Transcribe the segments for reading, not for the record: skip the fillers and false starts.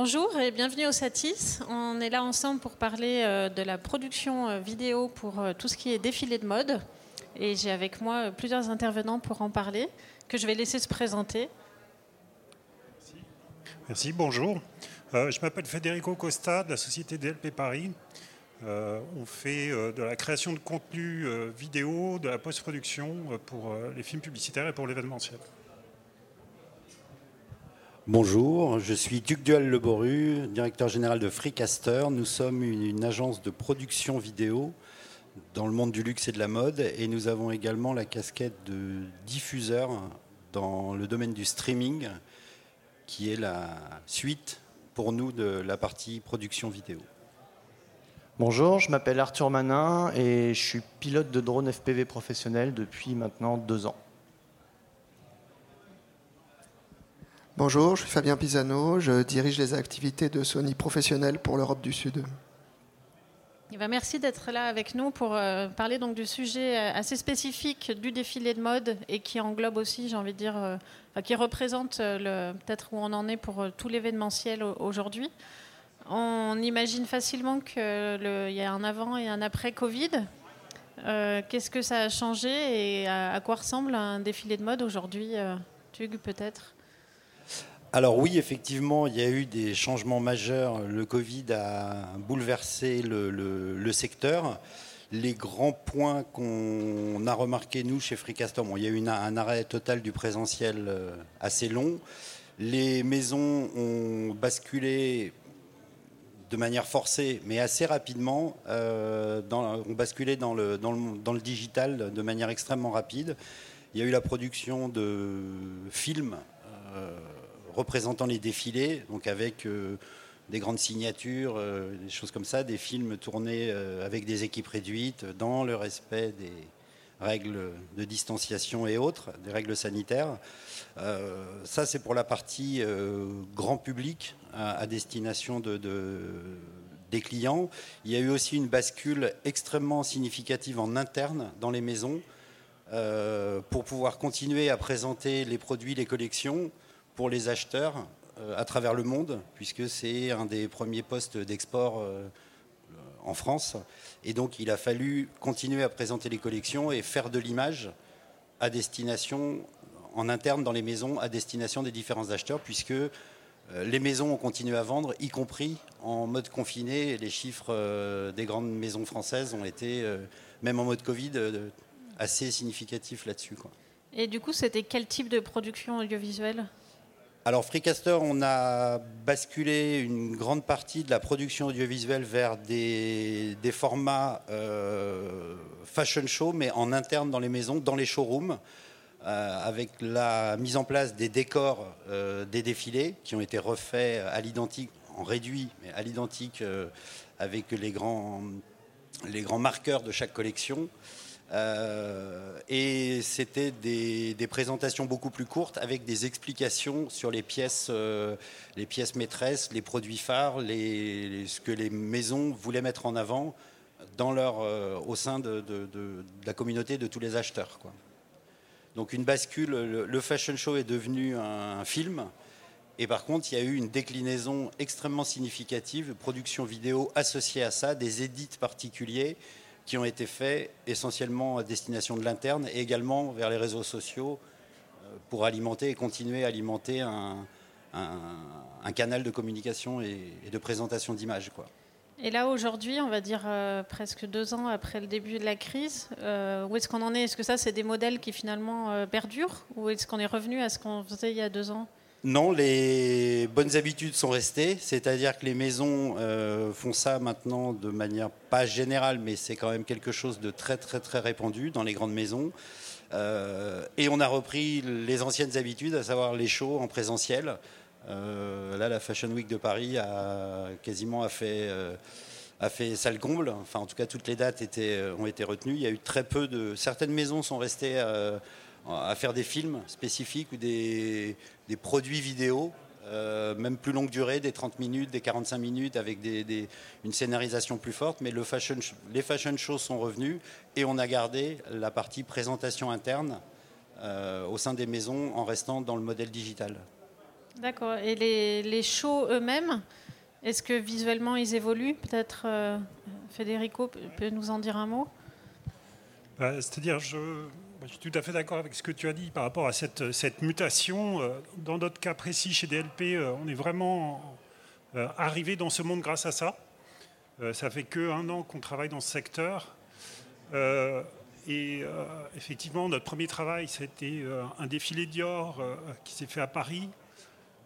Bonjour et bienvenue au Satis. On est là ensemble pour parler de la production vidéo pour tout ce qui est défilé de mode. Et j'ai avec moi plusieurs intervenants pour en parler, que je vais laisser se présenter. Merci, bonjour. Je m'appelle Federico Costa de la société DLP Paris. On fait de la création de contenu vidéo, de la post-production pour les films publicitaires et pour l'événementiel. Bonjour, je suis Duc Duhal-Leboru, directeur général de Freecaster. Nous sommes une agence de production vidéo dans le monde du luxe et de la mode et nous avons également la casquette de diffuseur dans le domaine du streaming qui est la suite pour nous de la partie production vidéo. Bonjour, je m'appelle Arthur Manin et je suis pilote de drone FPV professionnel depuis maintenant 2 ans. Bonjour, je suis Fabien Pisano, je dirige les activités de Sony Professionnel pour l'Europe du Sud. Merci d'être là avec nous pour parler donc du sujet assez spécifique du défilé de mode et qui englobe aussi, j'ai envie de dire, qui représente peut-être où on en est pour tout l'événementiel aujourd'hui. On imagine facilement qu'il y a un avant et un après Covid. Qu'est-ce que ça a changé et à quoi ressemble un défilé de mode aujourd'hui, Tug, peut-être ? Alors oui, effectivement, il y a eu des changements majeurs. Le Covid a bouleversé le secteur. Les grands points qu'on a remarqués, nous, chez Freecaster, bon, il y a eu un arrêt total du présentiel assez long. Les maisons ont basculé de manière forcée, mais assez rapidement, ont basculé dans le digital de manière extrêmement rapide. Il y a eu la production de films représentant les défilés, donc avec des grandes signatures, des choses comme ça, des films tournés avec des équipes réduites, dans le respect des règles de distanciation et autres, des règles sanitaires. Ça, c'est pour la partie grand public à destination des clients. Il y a eu aussi une bascule extrêmement significative en interne dans les maisons pour pouvoir continuer à présenter les produits, les collections pour les acheteurs à travers le monde, puisque c'est un des premiers postes d'export en France. Et donc, il a fallu continuer à présenter les collections et faire de l'image à destination, en interne, dans les maisons, à destination des différents acheteurs, puisque les maisons ont continué à vendre, y compris en mode confiné. Les chiffres des grandes maisons françaises ont été, même en mode Covid, assez significatifs là-dessus, quoi. Et du coup, c'était quel type de production audiovisuelle ? Alors Freecaster, on a basculé une grande partie de la production audiovisuelle vers des formats fashion show, mais en interne dans les maisons, dans les showrooms, avec la mise en place des décors des défilés qui ont été refaits à l'identique, en réduit, mais à l'identique avec les grands marqueurs de chaque collection. Et c'était des présentations beaucoup plus courtes avec des explications sur les pièces maîtresses, les produits phares, ce que les maisons voulaient mettre en avant dans au sein de la communauté de tous les acheteurs, quoi. Donc une bascule, le fashion show est devenu un film et par contre il y a eu une déclinaison extrêmement significative, production vidéo associée à ça, des edits particuliers qui ont été faits essentiellement à destination de l'interne et également vers les réseaux sociaux pour alimenter et continuer à alimenter un canal de communication et de présentation d'images, quoi. Et là, aujourd'hui, on va dire presque 2 ans après le début de la crise, où est-ce qu'on en est ? Est-ce que ça, c'est des modèles qui finalement perdurent ou est-ce qu'on est revenu à ce qu'on faisait il y a 2 ans ? Non, les bonnes habitudes sont restées, c'est-à-dire que les maisons font ça maintenant de manière pas générale, mais c'est quand même quelque chose de très très très répandu dans les grandes maisons. Et on a repris les anciennes habitudes, à savoir les shows en présentiel. Là, la Fashion Week de Paris a fait salle comble. Enfin, en tout cas, toutes les dates ont été retenues. Il y a eu très peu de. Certaines maisons sont restées à faire des films spécifiques ou des produits vidéo, même plus longue durée, des 30 minutes, des 45 minutes, avec une scénarisation plus forte. Mais les fashion shows sont revenus et on a gardé la partie présentation interne au sein des maisons en restant dans le modèle digital. D'accord. Et les shows eux-mêmes, est-ce que visuellement ils évoluent? Peut-être Federico peut nous en dire un mot. C'est-à-dire, je suis tout à fait d'accord avec ce que tu as dit par rapport à cette mutation. Dans notre cas précis, chez DLP, on est vraiment arrivé dans ce monde grâce à ça. Ça fait qu'un an qu'on travaille dans ce secteur. Et effectivement, notre premier travail, c'était un défilé Dior qui s'est fait à Paris.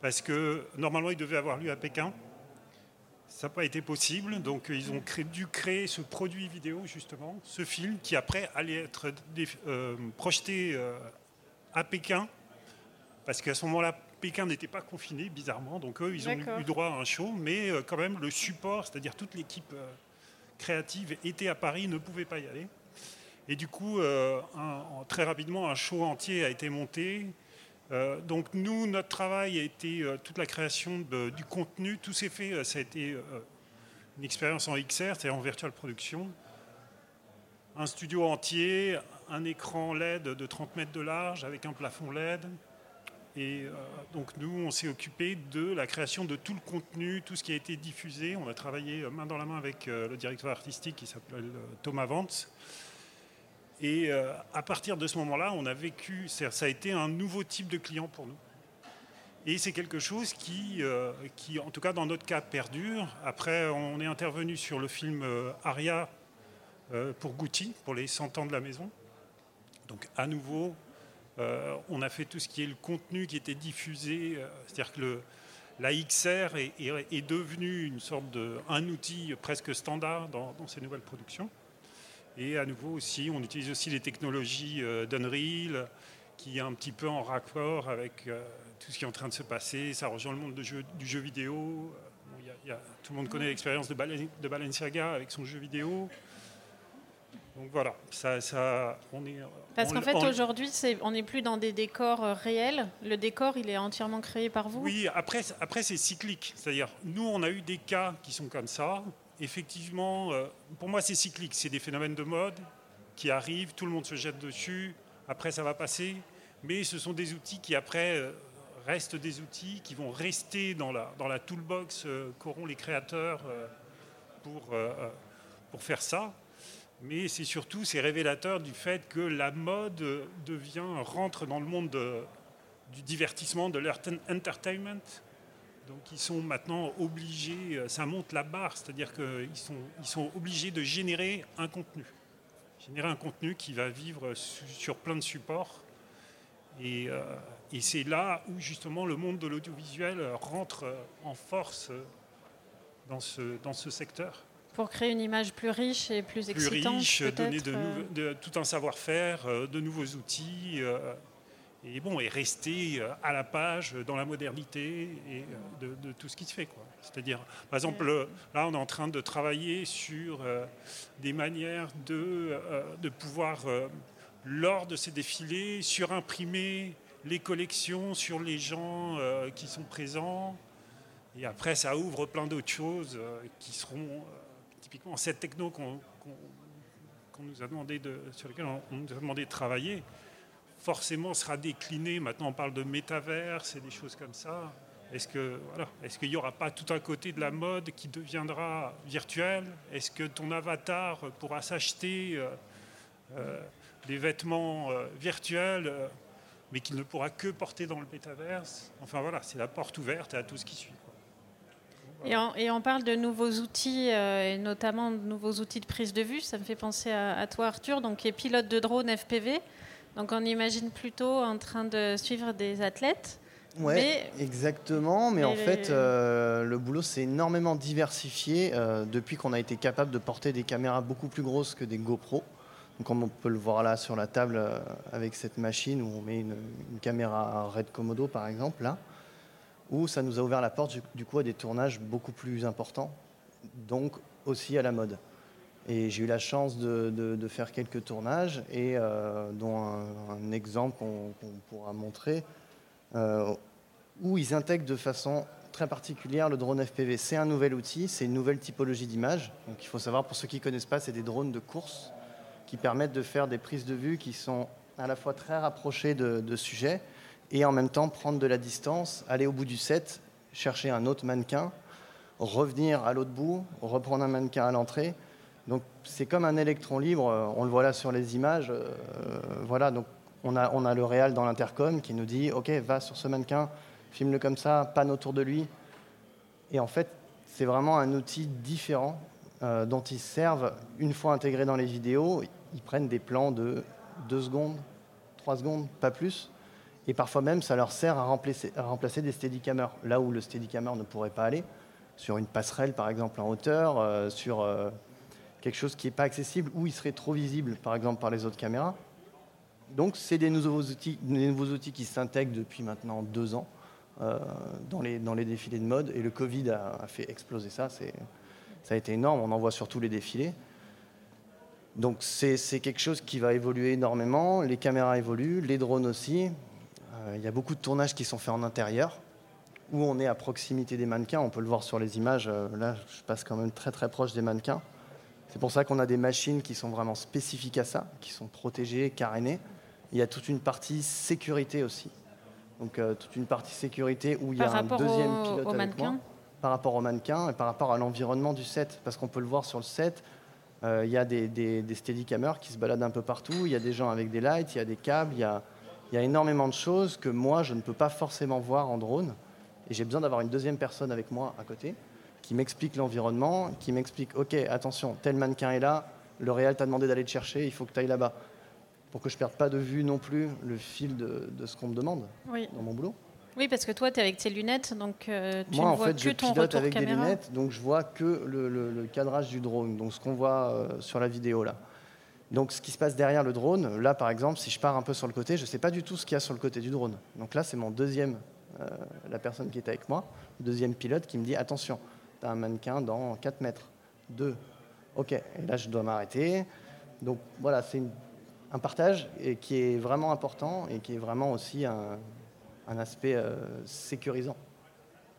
Parce que, normalement, il devait avoir lieu à Pékin. Ça n'a pas été possible, donc ils ont dû créer ce produit vidéo, justement, ce film, qui après allait être projeté à Pékin, parce qu'à ce moment-là, Pékin n'était pas confiné, bizarrement, donc eux, ils ont eu droit à un show, mais quand même, le support, c'est-à-dire toute l'équipe créative était à Paris, ne pouvait pas y aller. Et du coup, très rapidement, un show entier a été monté. Donc nous, notre travail a été toute la création du contenu, tout s'est fait, ça a été une expérience en XR, c'est-à-dire en virtual production, un studio entier, un écran LED de 30 mètres de large avec un plafond LED, et donc nous, on s'est occupé de la création de tout le contenu, tout ce qui a été diffusé, on a travaillé main dans la main avec le directeur artistique qui s'appelle Thomas Vance. Et à partir de ce moment-là, on a vécu, ça a été un nouveau type de client pour nous. Et c'est quelque chose qui en tout cas dans notre cas, perdure. Après, on est intervenu sur le film Aria pour Gucci, pour les 100 ans de la maison. Donc à nouveau, on a fait tout ce qui est le contenu qui était diffusé. C'est-à-dire que la XR est devenue une sorte un outil presque standard dans ces nouvelles productions. Et à nouveau aussi, on utilise aussi les technologies d'Unreal, qui est un petit peu en raccord avec tout ce qui est en train de se passer. Ça rejoint le monde du jeu vidéo. Tout le monde connaît l'expérience de Balenciaga avec son jeu vidéo. Donc voilà, on est... Parce qu'en fait, aujourd'hui, on n'est plus dans des décors réels. Le décor, il est entièrement créé par vous. Oui, après c'est cyclique. C'est-à-dire, nous, on a eu des cas qui sont comme ça. Effectivement, pour moi, c'est cyclique. C'est des phénomènes de mode qui arrivent, tout le monde se jette dessus, après, ça va passer. Mais ce sont des outils qui, après, restent des outils qui vont rester dans la toolbox qu'auront les créateurs pour faire ça. Mais c'est surtout, c'est révélateur du fait que la mode rentre dans le monde du divertissement, de l'entertainment. Donc ils sont maintenant obligés, ça monte la barre, c'est-à-dire qu'ils sont obligés de générer un contenu qui va vivre sur plein de supports. Et c'est là où justement le monde de l'audiovisuel rentre en force dans ce secteur. Pour créer une image plus riche et plus excitante. Plus riche, donner tout un savoir-faire, de nouveaux outils. Et rester à la page dans la modernité et de tout ce qui se fait, quoi. C'est-à-dire, par exemple, là, on est en train de travailler sur des manières de pouvoir, lors de ces défilés, surimprimer les collections sur les gens qui sont présents. Et après, ça ouvre plein d'autres choses qui seront typiquement cette techno qu'on nous a demandé sur laquelle on nous a demandé de travailler. Forcément sera décliné. Maintenant, on parle de métavers et des choses comme ça. Est-ce qu'il n'y aura pas tout un côté de la mode qui deviendra virtuel? Est-ce que ton avatar pourra s'acheter des vêtements virtuels, mais qu'il ne pourra que porter dans le métavers? Enfin voilà, c'est la porte ouverte à tout ce qui suit, quoi. Voilà. Et on parle de nouveaux outils, et notamment de nouveaux outils de prise de vue. Ça me fait penser à toi, Arthur, donc, qui est pilote de drone FPV. Donc on imagine plutôt en train de suivre des athlètes. Oui, exactement. Mais en fait, le boulot s'est énormément diversifié depuis qu'on a été capable de porter des caméras beaucoup plus grosses que des GoPro. Donc comme on peut le voir là sur la table avec cette machine où on met une caméra Red Komodo par exemple, là, où ça nous a ouvert la porte du coup à des tournages beaucoup plus importants, donc aussi à la mode. Et j'ai eu la chance de faire quelques tournages, et dont un exemple qu'on pourra montrer, où ils intègrent de façon très particulière le drone FPV. C'est un nouvel outil, c'est une nouvelle typologie d'image. Donc il faut savoir, pour ceux qui ne connaissent pas, c'est des drones de course qui permettent de faire des prises de vue qui sont à la fois très rapprochées de sujets et en même temps prendre de la distance, aller au bout du set, chercher un autre mannequin, revenir à l'autre bout, reprendre un mannequin à l'entrée. Donc c'est comme un électron libre, on le voit là sur les images. Voilà, donc on a le réal dans l'intercom qui nous dit « Ok, va sur ce mannequin, filme-le comme ça, panne autour de lui. » Et en fait, c'est vraiment un outil différent dont ils servent. Une fois intégrés dans les vidéos, ils prennent des plans de 2 secondes, 3 secondes, pas plus. Et parfois même, ça leur sert à remplacer des steadicamers, là où le steadicamer ne pourrait pas aller, sur une passerelle, par exemple, en hauteur, sur quelque chose qui n'est pas accessible, où il serait trop visible, par exemple, par les autres caméras. Donc, c'est des nouveaux outils qui s'intègrent depuis maintenant 2 ans dans les défilés de mode. Et le Covid a fait exploser ça. Ça a été énorme. On en voit sur tous les défilés. Donc, c'est quelque chose qui va évoluer énormément. Les caméras évoluent, les drones aussi. Il y a beaucoup de tournages qui sont faits en intérieur, où on est à proximité des mannequins. On peut le voir sur les images. Là, je passe quand même très, très proche des mannequins. C'est pour ça qu'on a des machines qui sont vraiment spécifiques à ça, qui sont protégées, carénées. Il y a toute une partie sécurité aussi. Donc, toute une partie sécurité où il y a un deuxième pilote avec moi. Par rapport aux mannequins et par rapport à l'environnement du set. Parce qu'on peut le voir sur le set, il y a des steadicamers qui se baladent un peu partout. Il y a des gens avec des lights, il y a des câbles, il y a énormément de choses que moi, je ne peux pas forcément voir en drone. Et j'ai besoin d'avoir une deuxième personne avec moi à côté qui m'explique l'environnement, qui m'explique « Ok, attention, tel mannequin est là, le réal t'a demandé d'aller le chercher, il faut que tu ailles là-bas. » Pour que je ne perde pas de vue non plus le fil de ce qu'on me demande dans mon boulot. Oui, parce que toi, tu es avec tes lunettes, donc Moi, en fait, je pilote avec des lunettes, donc je vois que le cadrage du drone, donc ce qu'on voit sur la vidéo là. Donc, ce qui se passe derrière le drone, là, par exemple, si je pars un peu sur le côté, je ne sais pas du tout ce qu'il y a sur le côté du drone. Donc là, c'est mon deuxième, la personne qui est avec moi, deuxième pilote, qui me dit « Attention, tu as un mannequin dans 4 mètres, 2. Ok, et là, je dois m'arrêter. » Donc, voilà, c'est un partage et qui est vraiment important et qui est vraiment aussi un aspect sécurisant.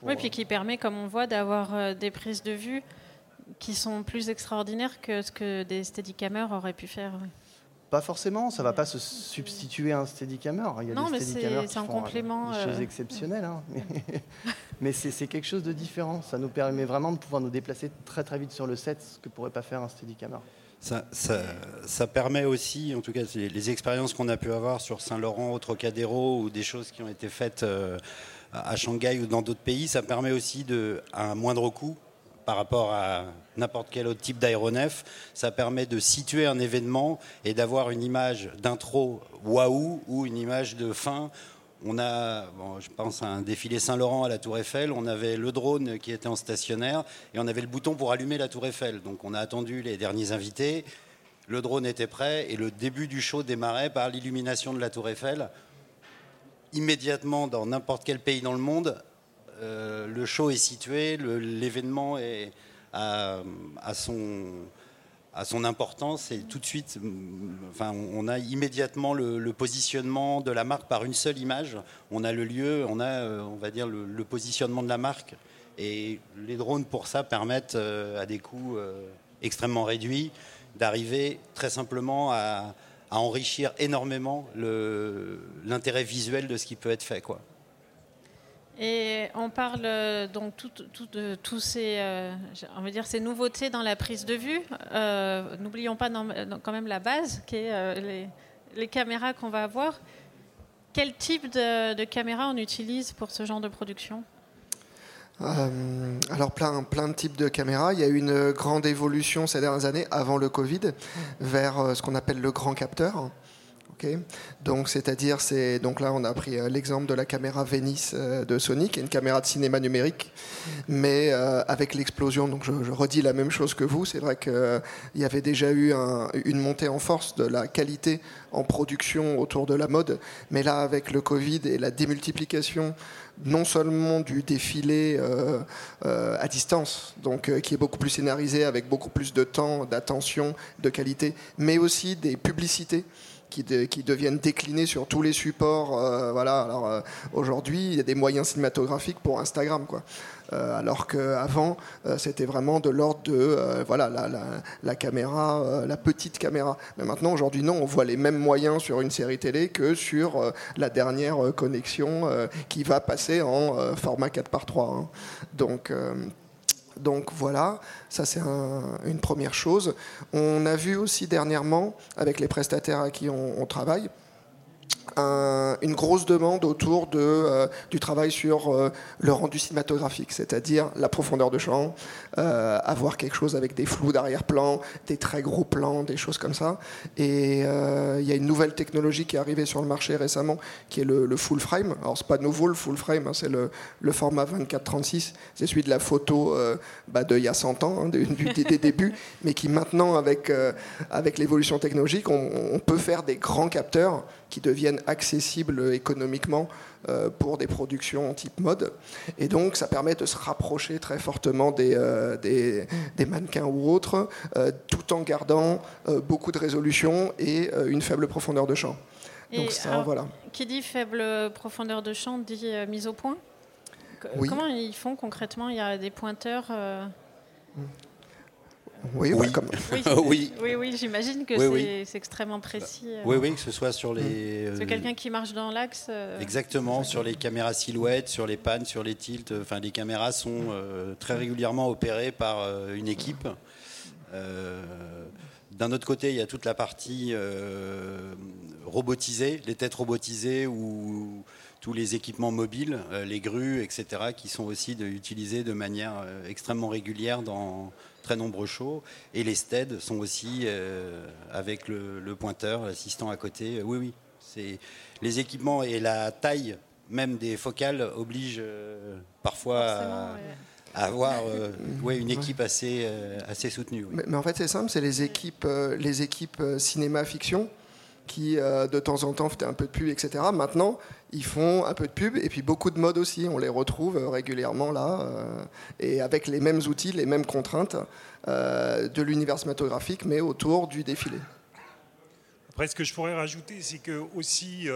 Oui, puis qui permet, comme on voit, d'avoir des prises de vue qui sont plus extraordinaires que ce que des steadicamers auraient pu faire. Pas forcément, ça ne va pas se substituer à un steadicamer. Il y a des steadicamers qui font des choses exceptionnelles. Hein. Mais c'est quelque chose de différent. Ça nous permet vraiment de pouvoir nous déplacer très, très vite sur le set, ce que ne pourrait pas faire un steadicamer. Ça permet aussi, en tout cas, les expériences qu'on a pu avoir sur Saint-Laurent, au Trocadéro, ou des choses qui ont été faites à Shanghai ou dans d'autres pays, ça permet aussi, à un moindre coût, par rapport à n'importe quel autre type d'aéronef, ça permet de situer un événement et d'avoir une image d'intro waouh ou une image de fin. Je pense à un défilé Saint-Laurent à la Tour Eiffel, on avait le drone qui était en stationnaire et on avait le bouton pour allumer la Tour Eiffel. Donc on a attendu les derniers invités, le drone était prêt et le début du show démarrait par l'illumination de la Tour Eiffel. Immédiatement, dans n'importe quel pays dans le monde, le show est situé, l'événement est à son importance et tout de suite, on a immédiatement le positionnement de la marque par une seule image. On a le lieu, on a, on va dire, le positionnement de la marque et les drones pour ça permettent à des coûts extrêmement réduits d'arriver très simplement à enrichir énormément l'intérêt visuel de ce qui peut être fait, quoi. Et on parle donc de tous ces, on veut dire ces nouveautés dans la prise de vue. N'oublions pas quand même la base, qui est les caméras qu'on va avoir. Quel type de caméras on utilise pour ce genre de production ? Alors plein de types de caméras. Il y a eu une grande évolution ces dernières années, avant le Covid, vers ce qu'on appelle le grand capteur. Okay. Donc, là, on a pris l'exemple de la caméra Venice de Sony, qui est une caméra de cinéma numérique, mais avec l'explosion, donc je redis la même chose que vous, c'est vrai qu'il y avait déjà eu une montée en force de la qualité en production autour de la mode, mais là, avec le Covid et la démultiplication non seulement du défilé à distance, donc qui est beaucoup plus scénarisé, avec beaucoup plus de temps, d'attention, de qualité, mais aussi des publicités qui deviennent déclinés sur tous les supports. Aujourd'hui, il y a des moyens cinématographiques pour Instagram, quoi. Alors qu'avant, c'était vraiment de l'ordre de la caméra, la petite caméra. Mais maintenant, aujourd'hui, non, on voit les mêmes moyens sur une série télé que sur la dernière connexion qui va passer en format 4:3. Hein. Donc voilà, ça c'est une première chose. On a vu aussi dernièrement, avec les prestataires à qui on travaille, une grosse demande autour du travail sur le rendu cinématographique, c'est-à-dire la profondeur de champ, avoir quelque chose avec des flous d'arrière-plan, des très gros plans, des choses comme ça. Et il y a une nouvelle technologie qui est arrivée sur le marché récemment, qui est le full frame. Alors c'est pas nouveau le full frame, hein, c'est le format 24-36, c'est celui de la photo d'il y a 100 ans, hein, des débuts, mais qui maintenant avec l'évolution technologique, on peut faire des grands capteurs qui deviennent accessibles économiquement pour des productions type mode. Et donc, ça permet de se rapprocher très fortement des mannequins ou autres, tout en gardant beaucoup de résolution et une faible profondeur de champ. Donc, qui dit faible profondeur de champ dit mise au point. Oui. Comment ils font concrètement ? Il y a des pointeurs Oui. Comme... oui, j'imagine que c'est extrêmement précis. Oui, que ce soit sur les... quelqu'un qui marche dans l'axe... Exactement, sur les caméras silhouettes, sur les pannes, sur les tilts. Enfin, les caméras sont très régulièrement opérées par une équipe. D'un autre côté, il y a toute la partie robotisée, les têtes robotisées ou tous les équipements mobiles, les grues, etc., qui sont aussi utilisés de manière extrêmement régulière dans... très nombreux shows, et les steads sont aussi avec le pointeur, l'assistant à côté. Oui, c'est les équipements et la taille même des focales obligent parfois à avoir une équipe assez soutenue. Oui. Mais en fait c'est simple, c'est les équipes cinéma-fiction qui de temps en temps faisaient un peu de pub, etc. Maintenant ils font un peu de pub et puis beaucoup de mode aussi, on les retrouve régulièrement là et avec les mêmes outils, les mêmes contraintes de l'univers cinématographique mais autour du défilé. Après ce que je pourrais rajouter c'est que aussi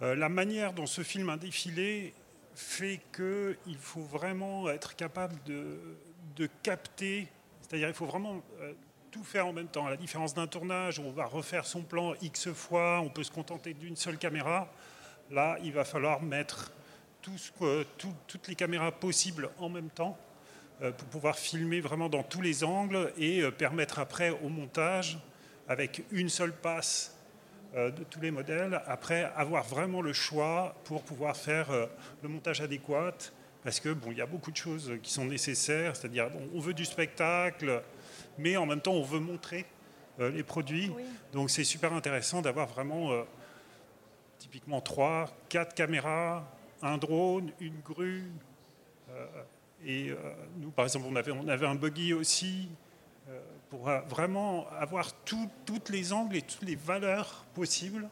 la manière dont se filme un défilé fait qu'il faut vraiment être capable de capter, c'est-à-dire il faut vraiment... tout faire en même temps. À la différence d'un tournage, on va refaire son plan X fois, on peut se contenter d'une seule caméra. Là, il va falloir mettre toutes les caméras possibles en même temps pour pouvoir filmer vraiment dans tous les angles et permettre après au montage, avec une seule passe de tous les modèles, après avoir vraiment le choix pour pouvoir faire le montage adéquat, parce que bon, il y a beaucoup de choses qui sont nécessaires, c'est-à-dire on veut du spectacle, mais en même temps, on veut montrer les produits. Oui. Donc, c'est super intéressant d'avoir vraiment typiquement 3-4 caméras, un drone, une grue. Nous, par exemple, on avait un buggy aussi pour vraiment avoir toutes les angles et toutes les valeurs possibles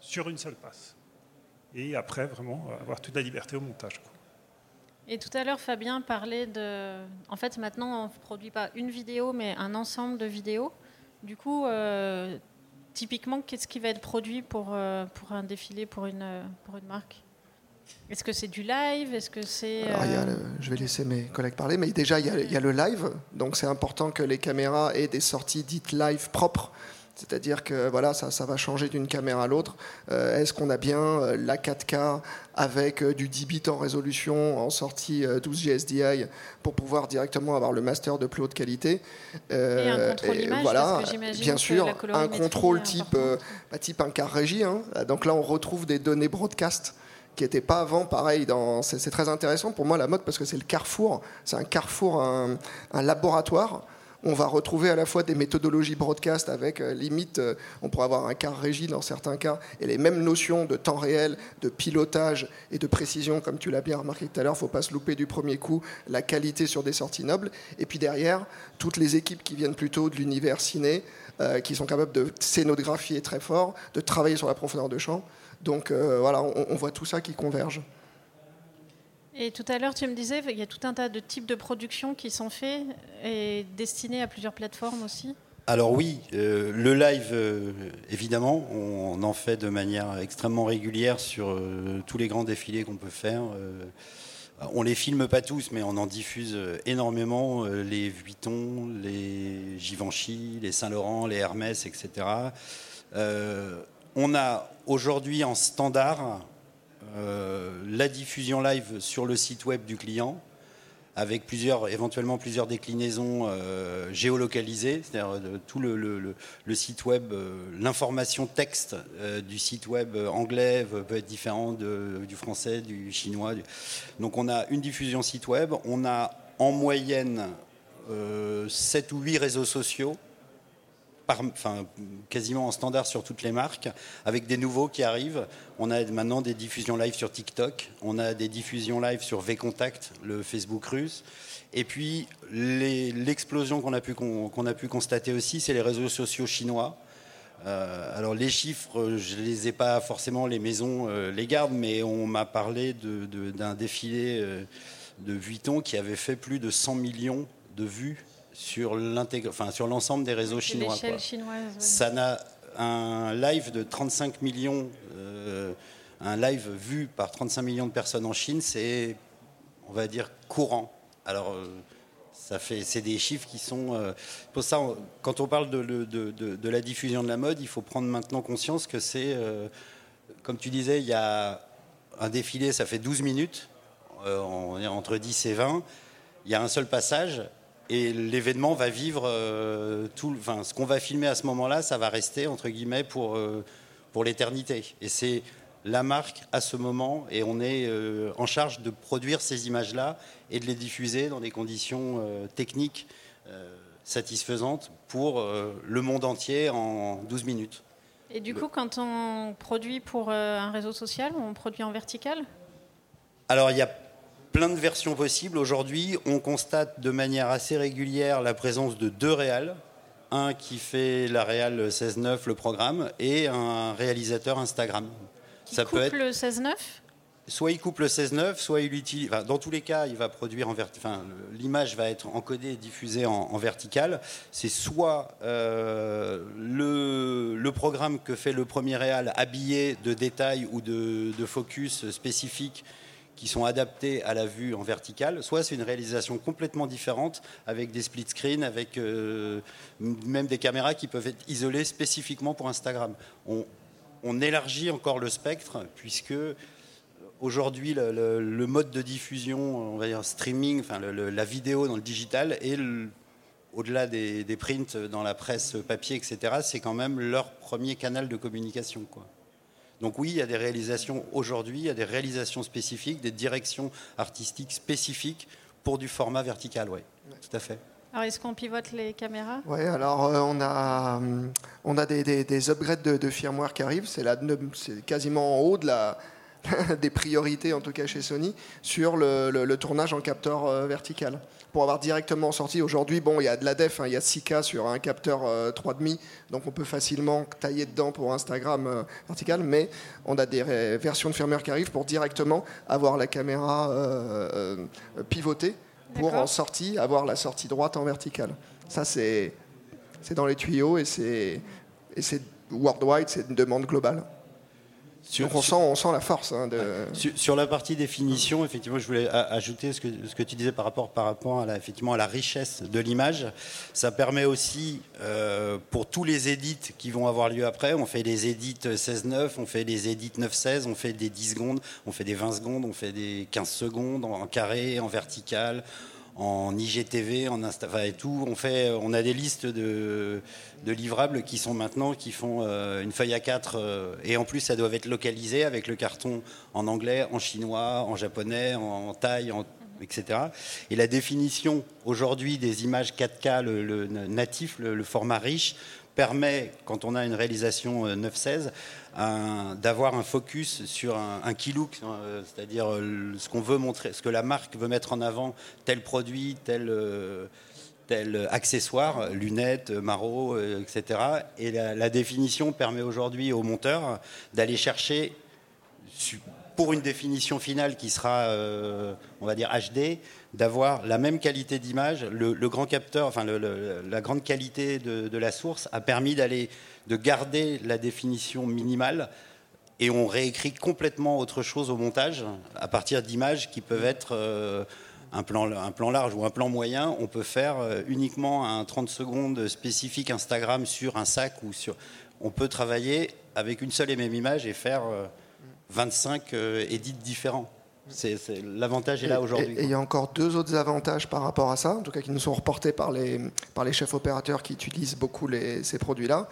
sur une seule passe. Et après, vraiment, avoir toute la liberté au montage, quoi. Et tout à l'heure, Fabien parlait de... En fait, maintenant, on ne produit pas une vidéo, mais un ensemble de vidéos. Du coup, typiquement, qu'est-ce qui va être produit pour un défilé, pour une marque ? Est-ce que c'est du live ? Est-ce que c'est... Alors, je vais laisser mes collègues parler, mais déjà, il y a le live. Donc, c'est important que les caméras aient des sorties dites live propres. C'est-à-dire que ça va changer d'une caméra à l'autre. Est-ce qu'on a bien la 4K avec du 10 bits en résolution, en sortie 12G SDI, pour pouvoir directement avoir le master de plus haute qualité. Et un contrôle image, parce que j'imagine bien sûr, que la un contrôle type un quart régie. Hein. Donc là, on retrouve des données broadcast qui n'étaient pas avant, pareil, c'est très intéressant pour moi la mode, parce que c'est le carrefour, un laboratoire. On va retrouver à la fois des méthodologies broadcast avec limite, on pourrait avoir un quart régie dans certains cas, et les mêmes notions de temps réel, de pilotage et de précision, comme tu l'as bien remarqué tout à l'heure, il ne faut pas se louper du premier coup, la qualité sur des sorties nobles. Et puis derrière, toutes les équipes qui viennent plutôt de l'univers ciné, qui sont capables de scénographier très fort, de travailler sur la profondeur de champ. Donc on voit tout ça qui converge. Et tout à l'heure, tu me disais, il y a tout un tas de types de productions qui sont faits et destinés à plusieurs plateformes aussi. Alors oui, le live, évidemment, on en fait de manière extrêmement régulière sur tous les grands défilés qu'on peut faire. On les filme pas tous, mais on en diffuse énormément, les Vuitton, les Givenchy, les Saint-Laurent, les Hermès, etc. On a aujourd'hui en standard la diffusion live sur le site web du client, avec éventuellement plusieurs déclinaisons géolocalisées, c'est-à-dire tout le site web, l'information texte du site web anglais peut être différent du français, du chinois. Donc on a une diffusion site web, on a en moyenne 7 ou 8 réseaux sociaux, quasiment en standard sur toutes les marques, avec des nouveaux qui arrivent. On a maintenant des diffusions live sur TikTok, on a des diffusions live sur V-Contact, le Facebook russe. Et puis l'explosion qu'on a pu constater aussi, c'est les réseaux sociaux chinois. Alors les chiffres, je les ai pas forcément, les maisons les gardent, mais on m'a parlé d'un défilé de Vuitton qui avait fait plus de 100 millions de vues sur l'ensemble des réseaux chinois, quoi. Chinoise, ouais. Ça n'a un live de 35 millions, un live vu par 35 millions de personnes en Chine, c'est, on va dire, courant. Alors, c'est des chiffres qui sont... pour ça, quand on parle de la diffusion de la mode, il faut prendre maintenant conscience que c'est... comme tu disais, il y a un défilé, ça fait 12 minutes, on est entre 10 et 20, il y a un seul passage... Et l'événement va vivre ce qu'on va filmer à ce moment-là, ça va rester entre guillemets pour l'éternité. Et c'est la marque à ce moment, et on est en charge de produire ces images-là et de les diffuser dans des conditions techniques satisfaisantes pour le monde entier en 12 minutes. Et du coup, quand on produit pour un réseau social, on produit en vertical ? Alors, il y a plein de versions possibles. Aujourd'hui, on constate de manière assez régulière la présence de deux réals. Un qui fait la réal 16-9, le programme, et un réalisateur Instagram. Ça peut être le 16-9 ? Soit il coupe le 16-9, soit il utilise... Enfin, dans tous les cas, il va produire l'image va être encodée et diffusée en verticale. C'est soit le programme que fait le premier réal habillé de détails ou de focus spécifiques qui sont adaptés à la vue en verticale, soit c'est une réalisation complètement différente avec des split screens, avec même des caméras qui peuvent être isolées spécifiquement pour Instagram. On élargit encore le spectre, puisque aujourd'hui le mode de diffusion, on va dire streaming, la vidéo dans le digital, et au-delà des prints dans la presse papier, etc., c'est quand même leur premier canal de communication, quoi. Donc oui, il y a des réalisations aujourd'hui, il y a des réalisations spécifiques, des directions artistiques spécifiques pour du format vertical, oui, tout à fait. Alors est-ce qu'on pivote les caméras ? Oui, alors on a des upgrades de firmware qui arrivent, c'est quasiment en haut de des priorités, en tout cas chez Sony, sur le tournage en capteur vertical. Pour avoir directement sorti, aujourd'hui, il y a de la def, il y a 6K sur un capteur 3,5, donc on peut facilement tailler dedans pour Instagram vertical, mais on a des versions de firmware qui arrivent pour directement avoir la caméra pivotée pour en sortie, avoir la sortie droite en vertical. Ça, c'est dans les tuyaux et c'est worldwide, c'est une demande globale. Donc on sent la force. Sur la partie définition, effectivement, je voulais ajouter ce que tu disais par rapport à la richesse de l'image. Ça permet aussi, pour tous les édits qui vont avoir lieu après, on fait des édits 16-9, on fait des édits 9-16, on fait des 10 secondes, on fait des 20 secondes, on fait des 15 secondes en carré, en vertical, en IGTV, en Insta, et tout. On a des listes de livrables qui font une feuille A4, et en plus ça doit être localisé avec le carton en anglais, en chinois, en japonais, en thaï, etc. Et la définition aujourd'hui des images 4K, le natif, le format riche, permet, quand on a une réalisation 9-16, d'avoir un focus sur un key look, c'est-à-dire ce qu'on veut montrer, ce que la marque veut mettre en avant, tel produit, tel accessoire, lunettes, marots, etc. Et la définition permet aujourd'hui aux monteurs d'aller chercher, pour une définition finale qui sera, on va dire, HD, d'avoir la même qualité d'image, le grand capteur, enfin la grande qualité de la source a permis de garder la définition minimale, et on réécrit complètement autre chose au montage à partir d'images qui peuvent être un plan large ou un plan moyen. On peut faire uniquement un 30 secondes spécifique Instagram sur un sac ou sur. On peut travailler avec une seule et même image et faire 25 edits différents. C'est l'avantage est là aujourd'hui. Et il y a encore deux autres avantages par rapport à ça, en tout cas qui nous sont reportés par les chefs opérateurs qui utilisent beaucoup ces produits-là.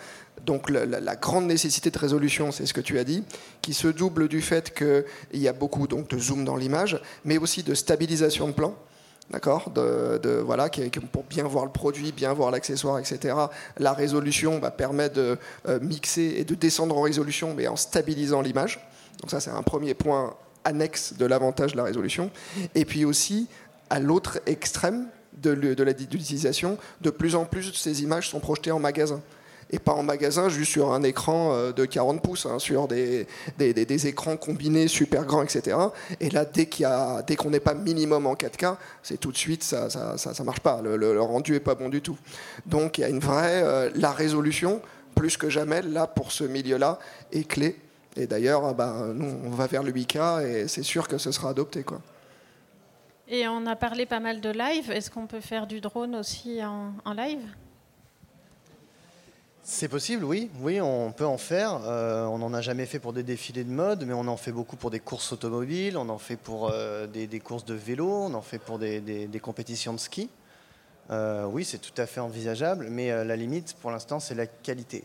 Donc la grande nécessité de résolution, c'est ce que tu as dit, qui se double du fait qu'il y a beaucoup de zoom dans l'image, mais aussi de stabilisation de plan. D'accord, voilà, pour bien voir le produit, bien voir l'accessoire, etc. La résolution permet de mixer et de descendre en résolution, mais en stabilisant l'image. Donc ça, c'est un premier point annexe de l'avantage de la résolution. Et puis aussi, à l'autre extrême de l'utilisation, de plus en plus, ces images sont projetées en magasin. Et pas en magasin, juste sur un écran de 40 pouces, hein, sur des écrans combinés super grands, etc. Et là, dès qu'on n'est pas minimum en 4K, c'est tout de suite, ça marche pas. Le rendu est pas bon du tout. Donc, il y a une vraie... la résolution, plus que jamais, là, pour ce milieu-là, est clé. Et d'ailleurs, nous, on va vers le 8K et c'est sûr que ce sera adopté, quoi. Et on a parlé pas mal de live. Est-ce qu'on peut faire du drone aussi en live ? C'est possible, oui. Oui, on peut en faire. On n'en a jamais fait pour des défilés de mode, mais on en fait beaucoup pour des courses automobiles, on en fait pour des courses de vélo, on en fait pour des compétitions de ski. Oui, c'est tout à fait envisageable, mais la limite, pour l'instant, c'est la qualité.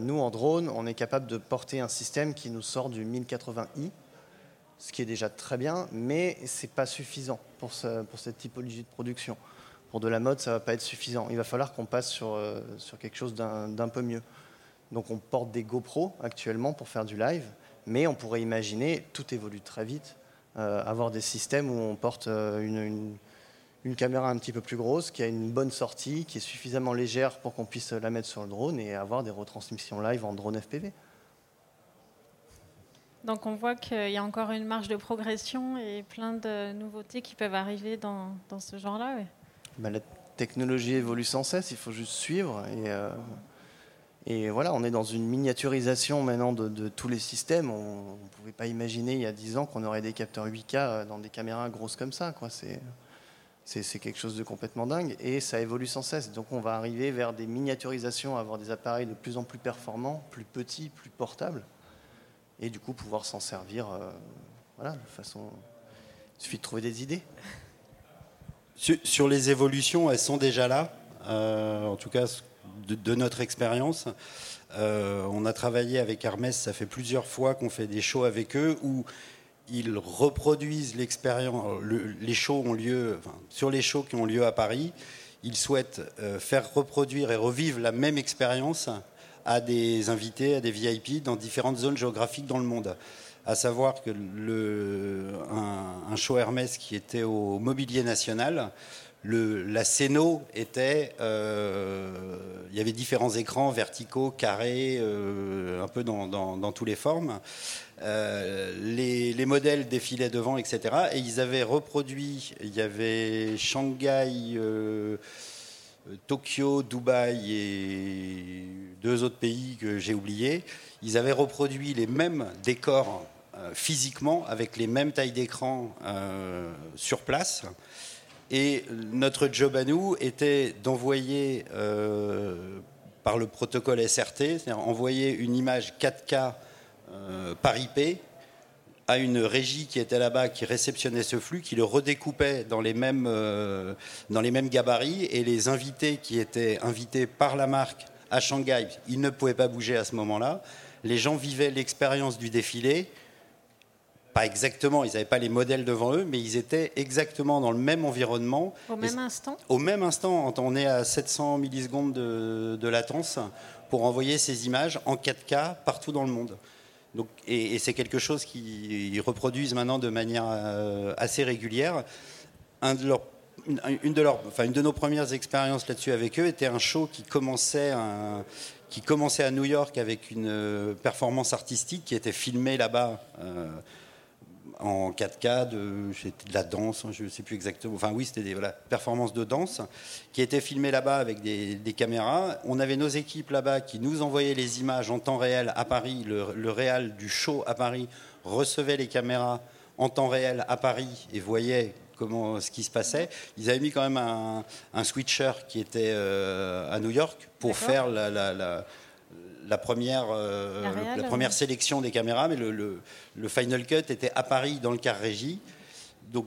Nous, en drone, on est capable de porter un système qui nous sort du 1080i, ce qui est déjà très bien, mais ce n'est pas suffisant pour cette typologie de production. Pour de la mode, ça ne va pas être suffisant. Il va falloir qu'on passe sur quelque chose d'un peu mieux. Donc on porte des GoPro actuellement pour faire du live, mais on pourrait imaginer, tout évolue très vite, avoir des systèmes où on porte une caméra un petit peu plus grosse, qui a une bonne sortie, qui est suffisamment légère pour qu'on puisse la mettre sur le drone et avoir des retransmissions live en drone FPV. Donc on voit qu'il y a encore une marge de progression et plein de nouveautés qui peuvent arriver dans ce genre-là, oui. La technologie évolue sans cesse, il faut juste suivre. Et voilà, on est dans une miniaturisation maintenant de tous les systèmes. On ne pouvait pas imaginer il y a 10 ans qu'on aurait des capteurs 8K dans des caméras grosses comme ça, quoi. C'est quelque chose de complètement dingue et ça évolue sans cesse. Donc on va arriver vers des miniaturisations, avoir des appareils de plus en plus performants, plus petits, plus portables. Et du coup, pouvoir s'en servir voilà, de façon... Il suffit de trouver des idées. Sur les évolutions, elles sont déjà là, en tout cas de notre expérience. On a travaillé avec Hermès, ça fait plusieurs fois qu'on fait des shows avec eux où ils reproduisent l'expérience. Les shows ont lieu, enfin, sur les shows qui ont lieu à Paris, ils souhaitent faire reproduire et revivre la même expérience à des invités, à des VIP dans différentes zones géographiques dans le monde. À savoir que un show Hermès qui était au Mobilier National, la scéno était... il y avait différents écrans verticaux, carrés, un peu dans toutes les formes. Les modèles défilaient devant, etc. Et ils avaient reproduit... Il y avait Shanghai... Tokyo, Dubaï et deux autres pays que j'ai oubliés, ils avaient reproduit les mêmes décors physiquement avec les mêmes tailles d'écran sur place. Et notre job à nous était d'envoyer par le protocole SRT, c'est-à-dire envoyer une image 4K par IP à une régie qui était là-bas, qui réceptionnait ce flux, qui le redécoupait dans les mêmes gabarits, et les invités qui étaient invités par la marque à Shanghai, ils ne pouvaient pas bouger à ce moment-là. Les gens vivaient l'expérience du défilé, pas exactement, ils n'avaient pas les modèles devant eux, mais ils étaient exactement dans le même environnement. Au même instant, on est à 700 millisecondes de latence pour envoyer ces images en 4K partout dans le monde. Donc, et c'est quelque chose qu'ils reproduisent maintenant de manière assez régulière. Une de nos premières expériences là-dessus avec eux était un show qui commençait à New York avec une performance artistique qui était filmée là-bas en 4K, c'était de la danse, je ne sais plus exactement. Enfin oui, c'était des performances de danse qui étaient filmées là-bas avec des caméras. On avait nos équipes là-bas qui nous envoyaient les images en temps réel à Paris. Le réal du show à Paris recevait les caméras en temps réel à Paris et voyait ce qui se passait. Ils avaient mis quand même un switcher qui était à New York pour faire la première sélection des caméras, mais le final cut était à Paris dans le car régie. Donc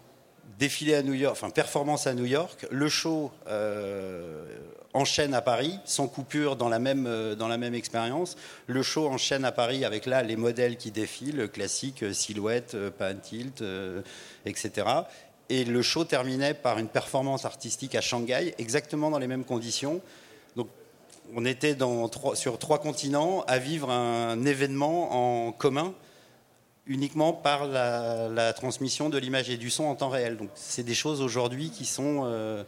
défilé à New York, enfin performance à New York, le show enchaîne à Paris sans coupure dans la même expérience. Le show enchaîne à Paris avec là les modèles qui défilent, classique, silhouette, pan tilt, etc. Et le show terminait par une performance artistique à Shanghai, exactement dans les mêmes conditions. On était sur 3 continents à vivre un événement en commun uniquement par la transmission de l'image et du son en temps réel. Donc, c'est des choses aujourd'hui qui sont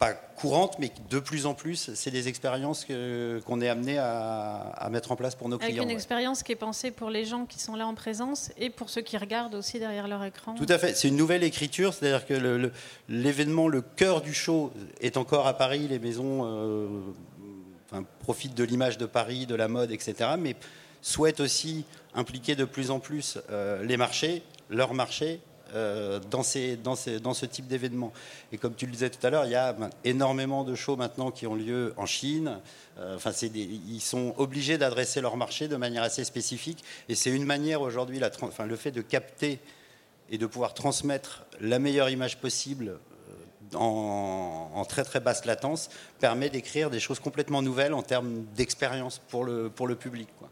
pas courantes, mais de plus en plus, c'est des expériences qu'on est amené à mettre en place pour nos clients. Avec une expérience qui est pensée pour les gens qui sont là en présence et pour ceux qui regardent aussi derrière leur écran. Tout à fait. C'est une nouvelle écriture, c'est-à-dire que l'événement, le cœur du show est encore à Paris. Les maisons profitent de l'image de Paris, de la mode, etc., mais souhaitent aussi impliquer de plus en plus les marchés, leurs marchés, dans ce type d'événement. Et comme tu le disais tout à l'heure, il y a énormément de shows maintenant qui ont lieu en Chine. Ils sont obligés d'adresser leur marché de manière assez spécifique. Et c'est une manière aujourd'hui, le fait de capter et de pouvoir transmettre la meilleure image possible en très très basse latence, permet d'écrire des choses complètement nouvelles en termes d'expérience pour le public, quoi.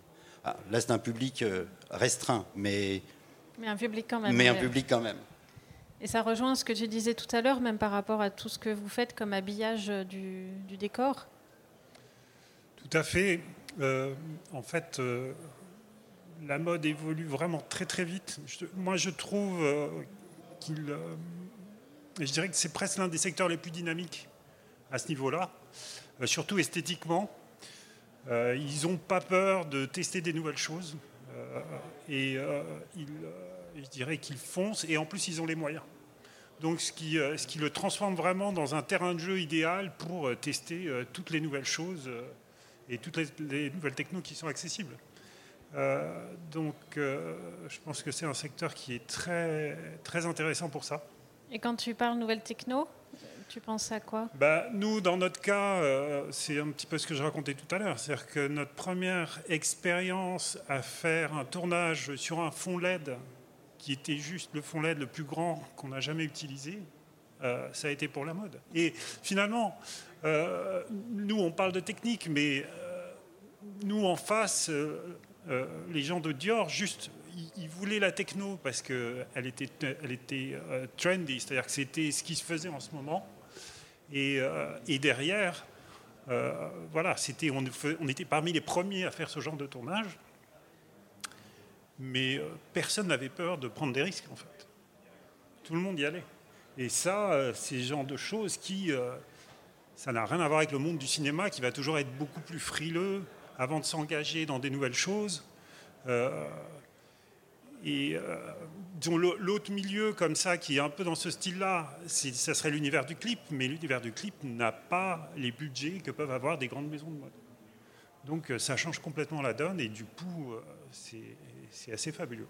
Là, c'est un public restreint, mais un public quand même. Et ça rejoint ce que tu disais tout à l'heure, même par rapport à tout ce que vous faites comme habillage du décor. Tout à fait. La mode évolue vraiment très très vite. Moi, je trouve je dirais que c'est presque l'un des secteurs les plus dynamiques à ce niveau-là, surtout esthétiquement. Ils n'ont pas peur de tester des nouvelles choses. Je dirais qu'ils foncent, et en plus ils ont les moyens, donc ce qui le transforme vraiment dans un terrain de jeu idéal pour tester toutes les nouvelles choses et toutes les nouvelles technos qui sont accessibles, donc je pense que c'est un secteur qui est très, très intéressant pour ça. Et quand tu parles nouvelles technos, tu penses à quoi ? Nous, dans notre cas, c'est un petit peu ce que je racontais tout à l'heure. C'est-à-dire que notre première expérience à faire un tournage sur un fond LED, qui était juste le fond LED le plus grand qu'on a jamais utilisé, ça a été pour la mode. Et finalement, nous, on parle de technique, mais nous, en face, les gens de Dior, juste... Ils voulaient la techno parce qu'elle était trendy, c'est-à-dire que c'était ce qui se faisait en ce moment. Et derrière, on était parmi les premiers à faire ce genre de tournage. Mais personne n'avait peur de prendre des risques, en fait. Tout le monde y allait. Et ça, c'est ce genre de choses qui... ça n'a rien à voir avec le monde du cinéma, qui va toujours être beaucoup plus frileux avant de s'engager dans des nouvelles choses. L'autre milieu comme ça qui est un peu dans ce style-là, ça serait l'univers du clip, mais l'univers du clip n'a pas les budgets que peuvent avoir des grandes maisons de mode. Donc ça change complètement la donne, et du coup c'est assez fabuleux.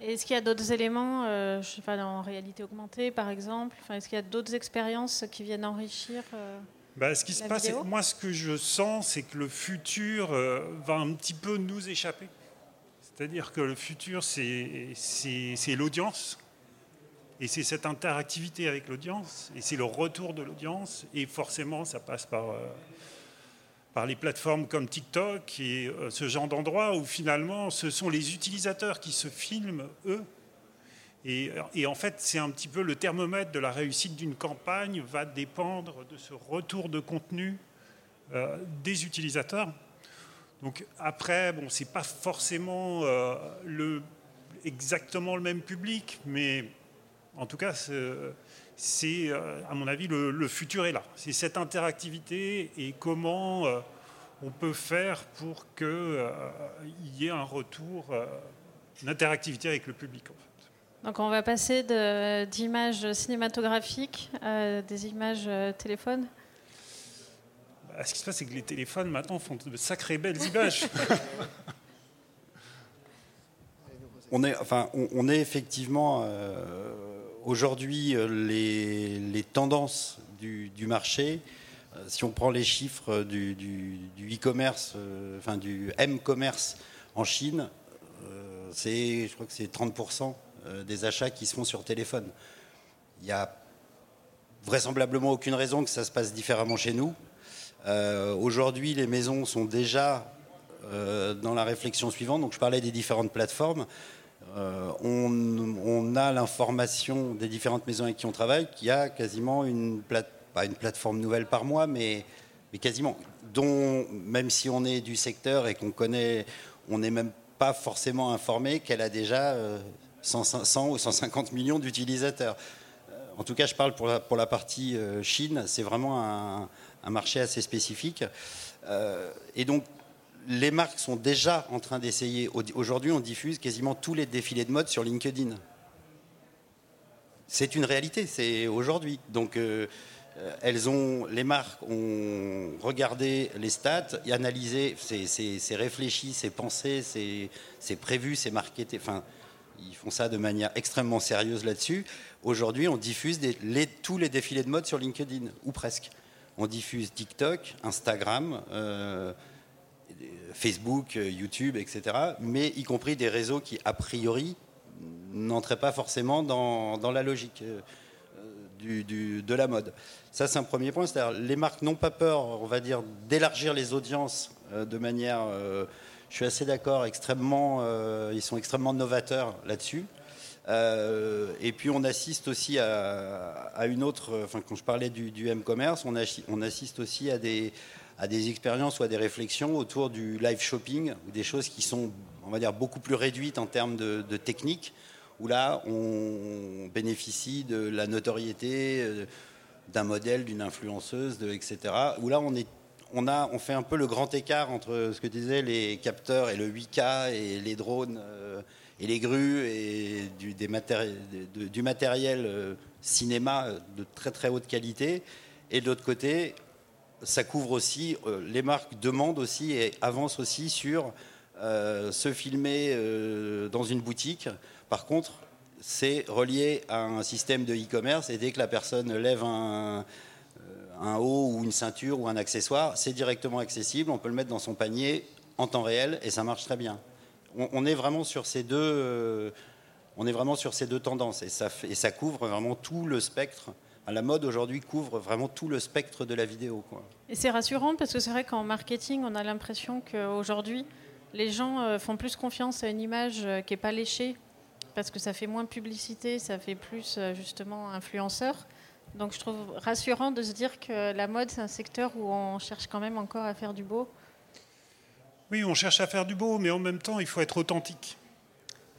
Et est-ce qu'il y a d'autres éléments, en réalité augmentée par exemple, est-ce qu'il y a d'autres expériences qui viennent enrichir ce qui se passe, vidéo ? Moi, ce que je sens, c'est que le futur va un petit peu nous échapper. C'est-à-dire que le futur, c'est l'audience, et c'est cette interactivité avec l'audience, et c'est le retour de l'audience, et forcément, ça passe par les plateformes comme TikTok et ce genre d'endroits où finalement, ce sont les utilisateurs qui se filment, eux. Et en fait, c'est un petit peu le thermomètre de la réussite d'une campagne, va dépendre de ce retour de contenu des utilisateurs. Donc après, c'est pas forcément exactement le même public, mais en tout cas, c'est à mon avis, le futur est là. C'est cette interactivité et comment on peut faire pour qu'il y ait un retour, une interactivité avec le public, en fait. Donc on va passer d'images cinématographiques à des images téléphones. Bah, ce qui se passe, c'est que les téléphones maintenant font de sacrées belles images. On est effectivement aujourd'hui les tendances du marché. Si on prend les chiffres du e-commerce, enfin du m-commerce en Chine, je crois que c'est 30% des achats qui se font sur téléphone. Il n'y a vraisemblablement aucune raison que ça se passe différemment chez nous. Aujourd'hui, les maisons sont déjà dans la réflexion suivante. Donc, je parlais des différentes plateformes. On a l'information des différentes maisons avec qui on travaille qu'il y a quasiment pas une plateforme nouvelle par mois, mais quasiment, dont même si on est du secteur et qu'on connaît, on n'est même pas forcément informé qu'elle a déjà 100 ou 150 millions d'utilisateurs. En tout cas, je parle pour la partie Chine, c'est vraiment un marché assez spécifique. Et donc, les marques sont déjà en train d'essayer. Aujourd'hui, on diffuse quasiment tous les défilés de mode sur LinkedIn. C'est une réalité, c'est aujourd'hui. Donc, les marques ont regardé les stats, analysé, c'est réfléchi, c'est pensé, c'est prévu, c'est marketé. Enfin, ils font ça de manière extrêmement sérieuse là-dessus. Aujourd'hui, on diffuse tous les défilés de mode sur LinkedIn, ou presque. On diffuse TikTok, Instagram, Facebook, YouTube, etc. Mais y compris des réseaux qui, a priori, n'entraient pas forcément dans la logique de la mode. Ça, c'est un premier point. C'est-à-dire, les marques n'ont pas peur, on va dire, d'élargir les audiences de manière... je suis assez d'accord, ils sont extrêmement novateurs là-dessus. Et puis on assiste aussi à une autre... Enfin, quand je parlais du m-commerce, on assiste aussi à des expériences ou à des réflexions autour du live shopping, ou des choses qui sont, on va dire, beaucoup plus réduites en termes de technique, où là, on bénéficie de la notoriété d'un modèle, d'une influenceuse, etc. Où là, on fait un peu le grand écart entre ce que disaient les capteurs et le 8K et les drones et les grues et du matériel cinéma de très très haute qualité. Et de l'autre côté, ça couvre aussi, les marques demandent aussi et avancent aussi sur se filmer dans une boutique. Par contre, c'est relié à un système de e-commerce et dès que la personne lève un haut ou une ceinture ou un accessoire, c'est directement accessible, on peut le mettre dans son panier en temps réel et ça marche très bien. On est vraiment sur ces deux tendances et ça couvre vraiment tout le spectre. La mode aujourd'hui couvre vraiment tout le spectre de la vidéo, quoi. Et c'est rassurant parce que c'est vrai qu'en marketing, on a l'impression qu'aujourd'hui, les gens font plus confiance à une image qui n'est pas léchée parce que ça fait moins publicité, ça fait plus justement influenceur. Donc, je trouve rassurant de se dire que la mode, c'est un secteur où on cherche quand même encore à faire du beau. Oui, on cherche à faire du beau, mais en même temps, il faut être authentique.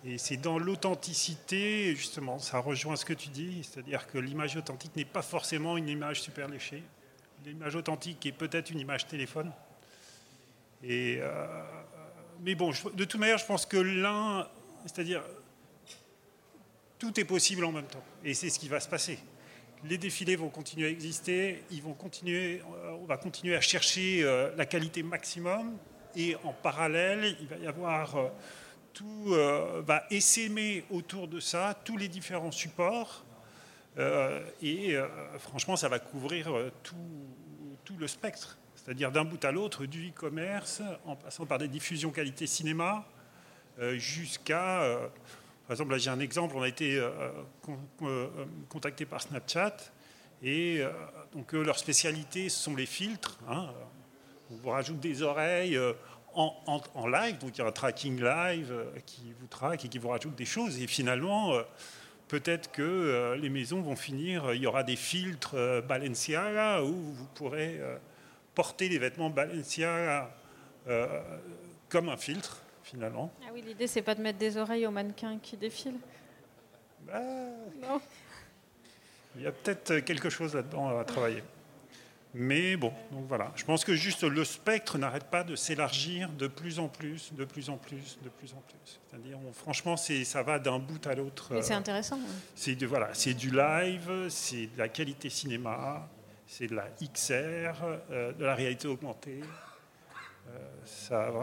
Et c'est dans l'authenticité, justement, ça rejoint ce que tu dis, c'est-à-dire que l'image authentique n'est pas forcément une image super léchée. L'image authentique est peut-être une image téléphone. Mais bon, de toute manière, je pense que l'un, c'est-à-dire, tout est possible en même temps. Et c'est ce qui va se passer. Les défilés vont continuer à exister, on va continuer à chercher la qualité maximum et en parallèle, il va y avoir tout va essaimer autour de ça, tous les différents supports et franchement, ça va couvrir tout le spectre, c'est-à-dire d'un bout à l'autre, du e-commerce, en passant par des diffusions qualité cinéma jusqu'à... Par exemple, là, j'ai un exemple, on a été contacté par Snapchat et donc leur spécialité, ce sont les filtres. Hein. On vous rajoute des oreilles en live, donc il y a un tracking live qui vous traque et qui vous rajoute des choses. Et finalement, peut-être que les maisons vont finir, il y aura des filtres Balenciaga où vous pourrez porter les vêtements Balenciaga comme un filtre. Finalement. Ah oui, l'idée, c'est pas de mettre des oreilles aux mannequins qui défilent. Bah, non. Il y a peut-être quelque chose là-dedans à travailler. Mais bon, donc voilà. Je pense que juste le spectre n'arrête pas de s'élargir de plus en plus. C'est-à-dire, franchement, ça va d'un bout à l'autre. Mais c'est intéressant. C'est du live, c'est de la qualité cinéma, c'est de la XR, de la réalité augmentée. Ça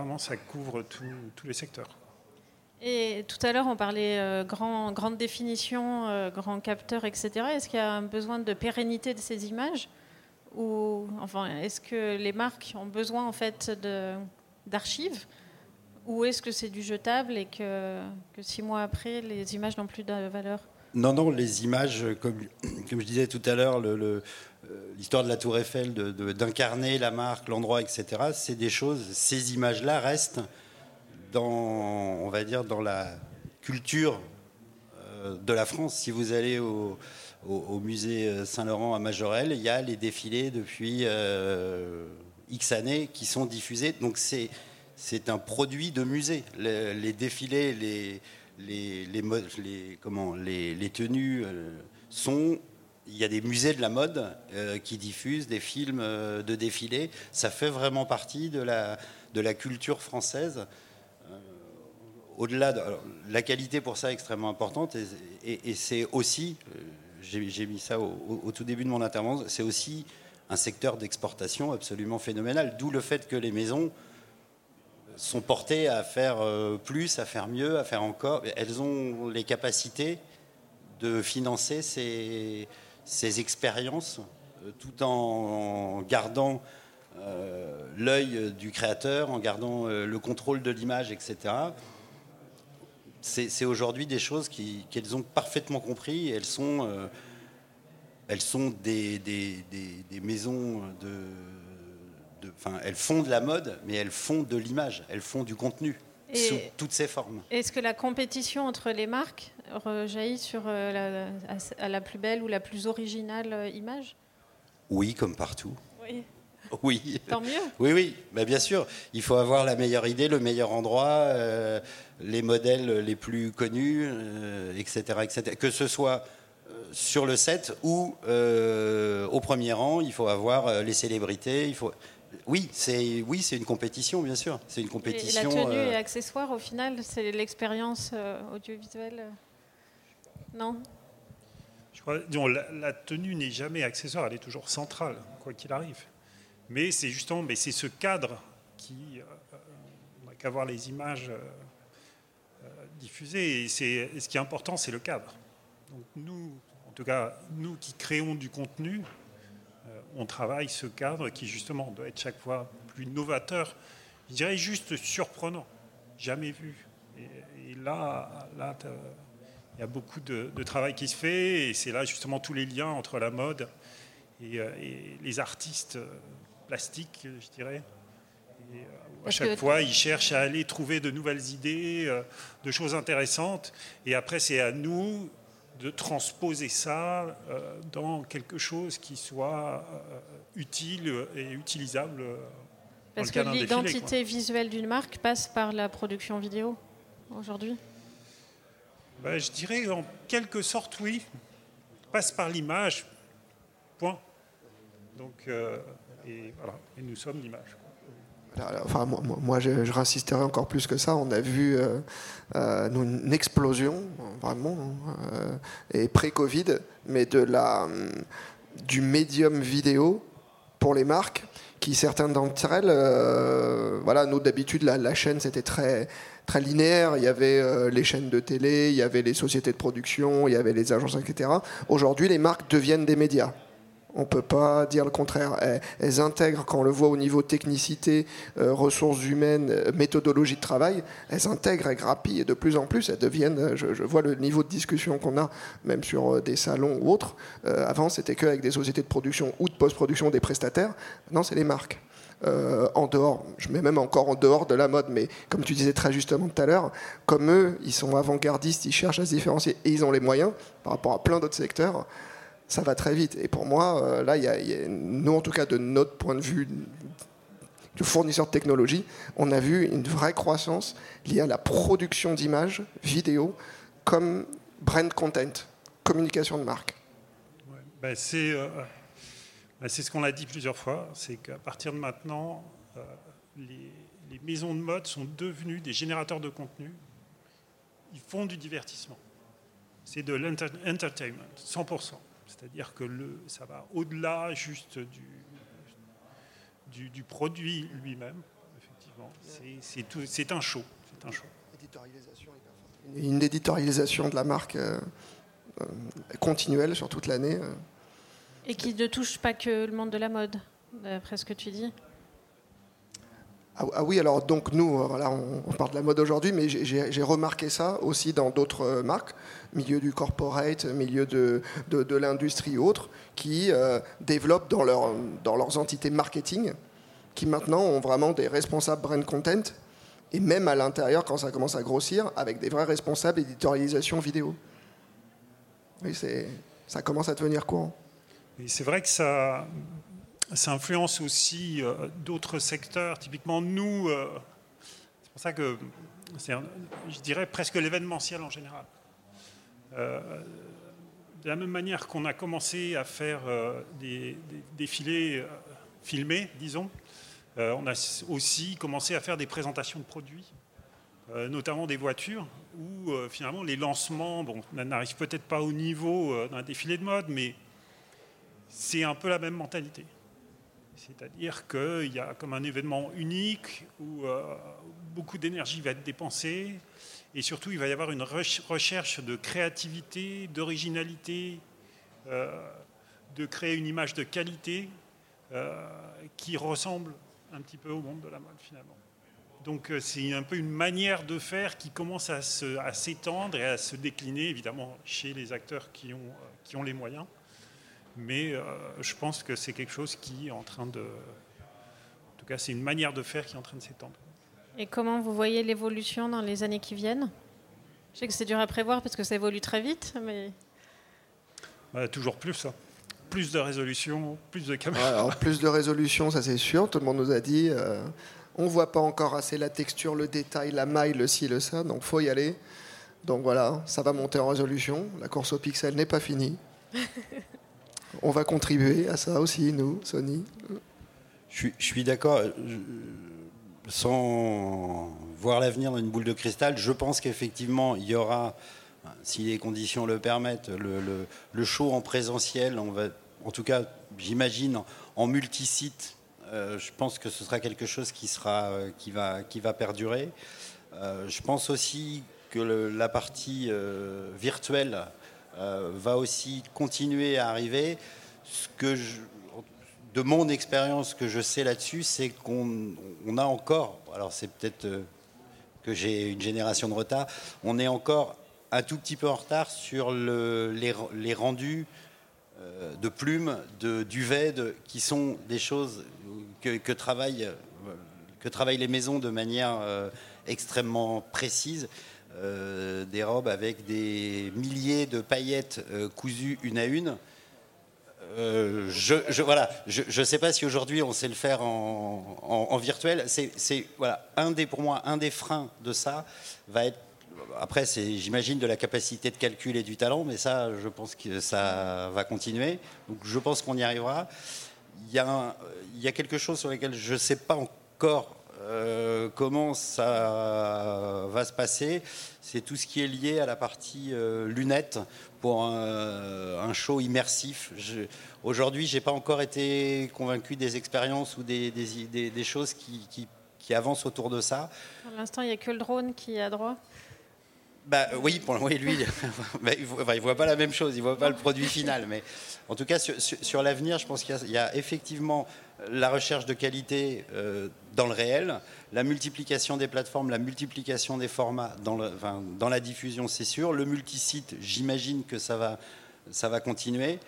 couvre tous les secteurs. Et tout à l'heure, on parlait grande définition, grand capteur, etc. Est-ce qu'il y a un besoin de pérennité de ces images ? Ou, enfin, est-ce que les marques ont besoin en fait d'archives, ou est-ce que c'est du jetable et que 6 mois après les images n'ont plus de valeur ? Non, les images, comme je disais tout à l'heure, l'histoire de la Tour Eiffel, d'incarner la marque, l'endroit, etc. C'est des choses. Ces images-là restent dans la culture de la France. Si vous allez au musée Saint-Laurent à Majorelle, il y a les défilés depuis X années qui sont diffusés. Donc c'est un produit de musée. Les défilés, les tenues sont... Il y a des musées de la mode qui diffusent des films de défilés. Ça fait vraiment partie de la culture française. Au-delà de la qualité, pour ça, est extrêmement importante. Et c'est aussi... J'ai mis ça au tout début de mon intervention. C'est aussi un secteur d'exportation absolument phénoménal. D'où le fait que les maisons sont portées à faire plus, à faire mieux, à faire encore. Elles ont les capacités de financer ces expériences tout en gardant l'œil du créateur, en gardant le contrôle de l'image, etc. C'est aujourd'hui des choses qu'elles ont parfaitement compris. Elles sont des maisons elles font de la mode, mais elles font de l'image, elles font du contenu sous toutes ses formes. Est-ce que la compétition entre les marques rejaillit sur la plus belle ou la plus originale image ? Oui, comme partout. Oui. Oui. Tant mieux. Oui, bah, bien sûr. Il faut avoir la meilleure idée, le meilleur endroit, les modèles les plus connus, etc. Que ce soit sur le set ou au premier rang, il faut avoir les célébrités. Oui, c'est une compétition, bien sûr. C'est une compétition. Et la tenue et accessoires, au final, c'est l'expérience audiovisuelle. Non ? Je crois, la tenue n'est jamais accessoire, elle est toujours centrale, quoi qu'il arrive. Mais c'est justement, c'est ce cadre qui, on n'a qu'à voir les images diffusées. Et ce qui est important, c'est le cadre. Donc nous qui créons du contenu, on travaille ce cadre qui justement doit être chaque fois plus novateur. Je dirais juste surprenant, jamais vu. Et là, il y a beaucoup de travail qui se fait. Et c'est là justement tous les liens entre la mode et les artistes plastique, je dirais. Et à chaque fois, ils cherchent à aller trouver de nouvelles idées, de choses intéressantes. Et après, c'est à nous de transposer ça dans quelque chose qui soit utile et utilisable. Parce que l'identité visuelle d'une marque passe par la production vidéo, aujourd'hui ? Je dirais, en quelque sorte, oui. Passe par l'image, point. Donc... Et voilà, et nous sommes l'image. Enfin, moi, je réinsisterai encore plus que ça. On a vu une explosion, vraiment, et pré-Covid, mais du médium vidéo pour les marques, qui certaines d'entre elles, nous d'habitude, la chaîne c'était très, très linéaire. Il y avait les chaînes de télé, il y avait les sociétés de production, il y avait les agences, etc. Aujourd'hui, les marques deviennent des médias. On ne peut pas dire le contraire. Elles intègrent, quand on le voit au niveau technicité, ressources humaines, méthodologie de travail, elles intègrent, elles grappillent, et de plus en plus, elles deviennent... Je vois le niveau de discussion qu'on a, même sur des salons ou autres. Avant, c'était qu'avec des sociétés de production ou de post-production, des prestataires. Maintenant, c'est les marques. En dehors, je mets même encore en dehors de la mode, mais comme tu disais très justement tout à l'heure, comme eux, ils sont avant-gardistes, ils cherchent à se différencier, et ils ont les moyens, par rapport à plein d'autres secteurs. Ça va très vite. Et pour moi, là, il y a, nous, en tout cas, de notre point de vue de fournisseur de technologie, on a vu une vraie croissance liée à la production d'images, vidéo, comme brand content, communication de marque. Ouais, C'est ce qu'on a dit plusieurs fois, c'est qu'à partir de maintenant, les maisons de mode sont devenues des générateurs de contenu. Ils font du divertissement. C'est de l'entertainment, 100%. C'est-à-dire que ça va au-delà juste du produit lui-même, effectivement. C'est un show. C'est un show. Une éditorialisation de la marque continuelle sur toute l'année. Et qui ne touche pas que le monde de la mode, d'après ce que tu dis. Ah oui, alors donc nous, voilà, on parle de la mode aujourd'hui, mais j'ai remarqué ça aussi dans d'autres marques, milieu du corporate, milieu de l'industrie et autres, qui développent dans leurs entités marketing, qui maintenant ont vraiment des responsables brand content, et même à l'intérieur, quand ça commence à grossir, avec des vrais responsables éditorialisation vidéo. Oui, ça commence à devenir courant. Et c'est vrai que ça influence aussi d'autres secteurs. Typiquement, nous, c'est pour ça que je dirais presque l'événementiel en général. De la même manière qu'on a commencé à faire des défilés filmés, disons, on a aussi commencé à faire des présentations de produits, notamment des voitures, où finalement les lancements, bon, n'arrivent peut-être pas au niveau d'un défilé de mode, mais c'est un peu la même mentalité. C'est-à-dire qu'il y a comme un événement unique où beaucoup d'énergie va être dépensée et surtout il va y avoir une recherche de créativité, d'originalité, de créer une image de qualité qui ressemble un petit peu au monde de la mode finalement. Donc c'est un peu une manière de faire qui commence à s'étendre et à se décliner évidemment chez les acteurs qui ont les moyens. Mais je pense que c'est quelque chose qui est en train de... En tout cas, c'est une manière de faire qui est en train de s'étendre. Et comment vous voyez l'évolution dans les années qui viennent ? Je sais que c'est dur à prévoir parce que ça évolue très vite, mais... toujours plus, hein. Plus de résolution, plus de caméras. Alors, plus de résolution, ça c'est sûr. Tout le monde nous a dit, on ne voit pas encore assez la texture, le détail, la maille, le ci, le ça. Donc, il faut y aller. Donc voilà, ça va monter en résolution. La course au pixel n'est pas finie. On va contribuer à ça aussi, nous, Sony. Je suis d'accord. Sans voir l'avenir dans une boule de cristal, je pense qu'effectivement, il y aura, si les conditions le permettent, le show en présentiel. On va, en tout cas, j'imagine, en multisite. Je pense que ce sera quelque chose qui va perdurer. Je pense aussi que la partie virtuelle va aussi continuer à arriver. De mon expérience, ce que je sais là-dessus, c'est qu'on a encore, alors c'est peut-être que j'ai une génération de retard, on est encore un tout petit peu en retard sur les rendus de plumes, de duvets, qui sont des choses que travaillent les maisons de manière extrêmement précise. Des robes avec des milliers de paillettes cousues une à une. Je sais pas si aujourd'hui on sait le faire en virtuel. C'est voilà, pour moi un des freins de ça va être. Après, j'imagine de la capacité de calcul et du talent, mais ça, je pense que ça va continuer. Donc, je pense qu'on y arrivera. Il y a quelque chose sur lequel je sais pas encore. Comment ça va se passer, c'est tout ce qui est lié à la partie lunettes pour un show immersif. Aujourd'hui, j'ai pas encore été convaincu des expériences ou des choses qui avancent autour de ça. Pour l'instant, il y a que le drone qui a droit. Bah oui, lui, il voit pas la même chose, il voit pas le produit final. Mais en tout cas, sur l'avenir, je pense qu'il y a effectivement la recherche de qualité dans le réel, la multiplication des plateformes, la multiplication des formats dans la diffusion, c'est sûr. Le multisite, j'imagine que ça va continuer.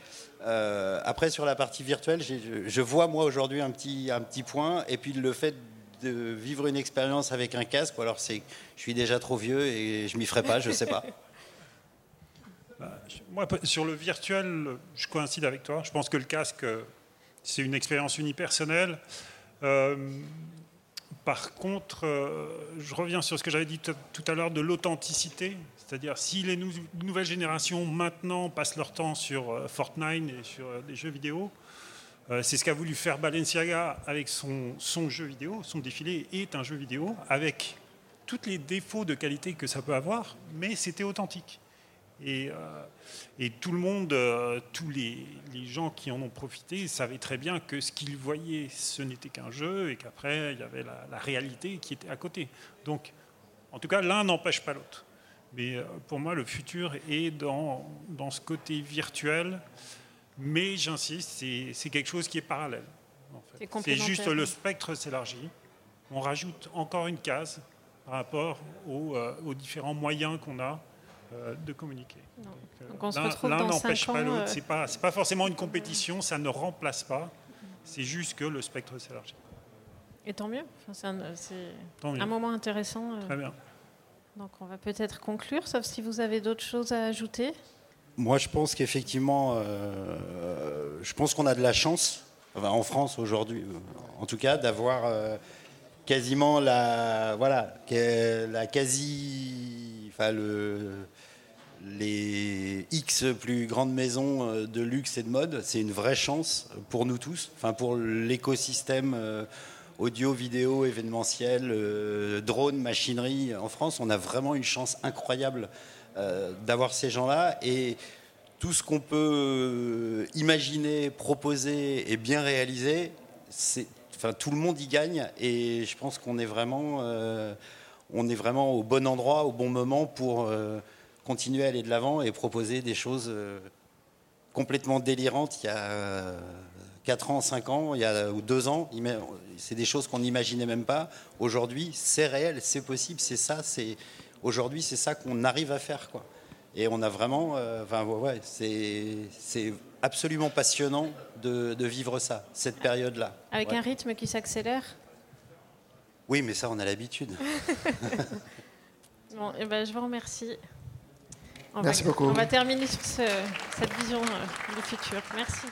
Après, sur la partie virtuelle, je vois moi aujourd'hui un petit point, et puis le fait de vivre une expérience avec un casque, ou alors je suis déjà trop vieux et je m'y ferai pas, je sais pas. Moi, sur le virtuel, je coïncide avec toi. Je pense que le casque, c'est une expérience unipersonnelle. Par contre, je reviens sur ce que j'avais dit tout à l'heure de l'authenticité. C'est-à-dire, si les nouvelles générations, maintenant, passent leur temps sur Fortnite et sur des jeux vidéo, C'est ce qu'a voulu faire Balenciaga avec son jeu vidéo. Son défilé est un jeu vidéo avec tous les défauts de qualité que ça peut avoir, mais c'était authentique. Et tout le monde, tous les gens qui en ont profité savaient très bien que ce qu'ils voyaient, ce n'était qu'un jeu et qu'après, il y avait la réalité qui était à côté. Donc, en tout cas, l'un n'empêche pas l'autre. Mais pour moi, le futur est dans ce côté virtuel. Mais j'insiste, c'est quelque chose qui est parallèle. En fait. C'est juste le spectre s'élargit. On rajoute encore une case par rapport aux différents moyens qu'on a de communiquer. Donc on se retrouve l'un n'empêche pas l'autre. C'est pas forcément une compétition, ça ne remplace pas. C'est juste que le spectre s'élargit. Et tant mieux. Enfin, c'est un moment intéressant. Très bien. Donc on va peut-être conclure, sauf si vous avez d'autres choses à ajouter. Moi, je pense qu'effectivement, je pense qu'on a de la chance, enfin, en France aujourd'hui, en tout cas, d'avoir quasiment les X plus grandes maisons de luxe et de mode. C'est une vraie chance pour nous tous, enfin pour l'écosystème audio, vidéo, événementiel, drone, machinerie. En France, on a vraiment une chance incroyable d'avoir ces gens-là, et tout ce qu'on peut imaginer, proposer et bien réaliser, tout le monde y gagne, et je pense qu'on est vraiment au bon endroit, au bon moment pour continuer à aller de l'avant et proposer des choses complètement délirantes. Il y a 4 ans, 5 ans, il y a 2 ans, c'est des choses qu'on n'imaginait même pas. Aujourd'hui, c'est réel, c'est possible, c'est ça, c'est... Aujourd'hui, c'est ça qu'on arrive à faire, quoi. Et on a vraiment... c'est absolument passionnant de vivre ça, cette période-là. Avec un rythme qui s'accélère. Oui, mais ça, on a l'habitude. Bon, et je vous remercie. Merci beaucoup. On va terminer sur cette vision du futur. Merci.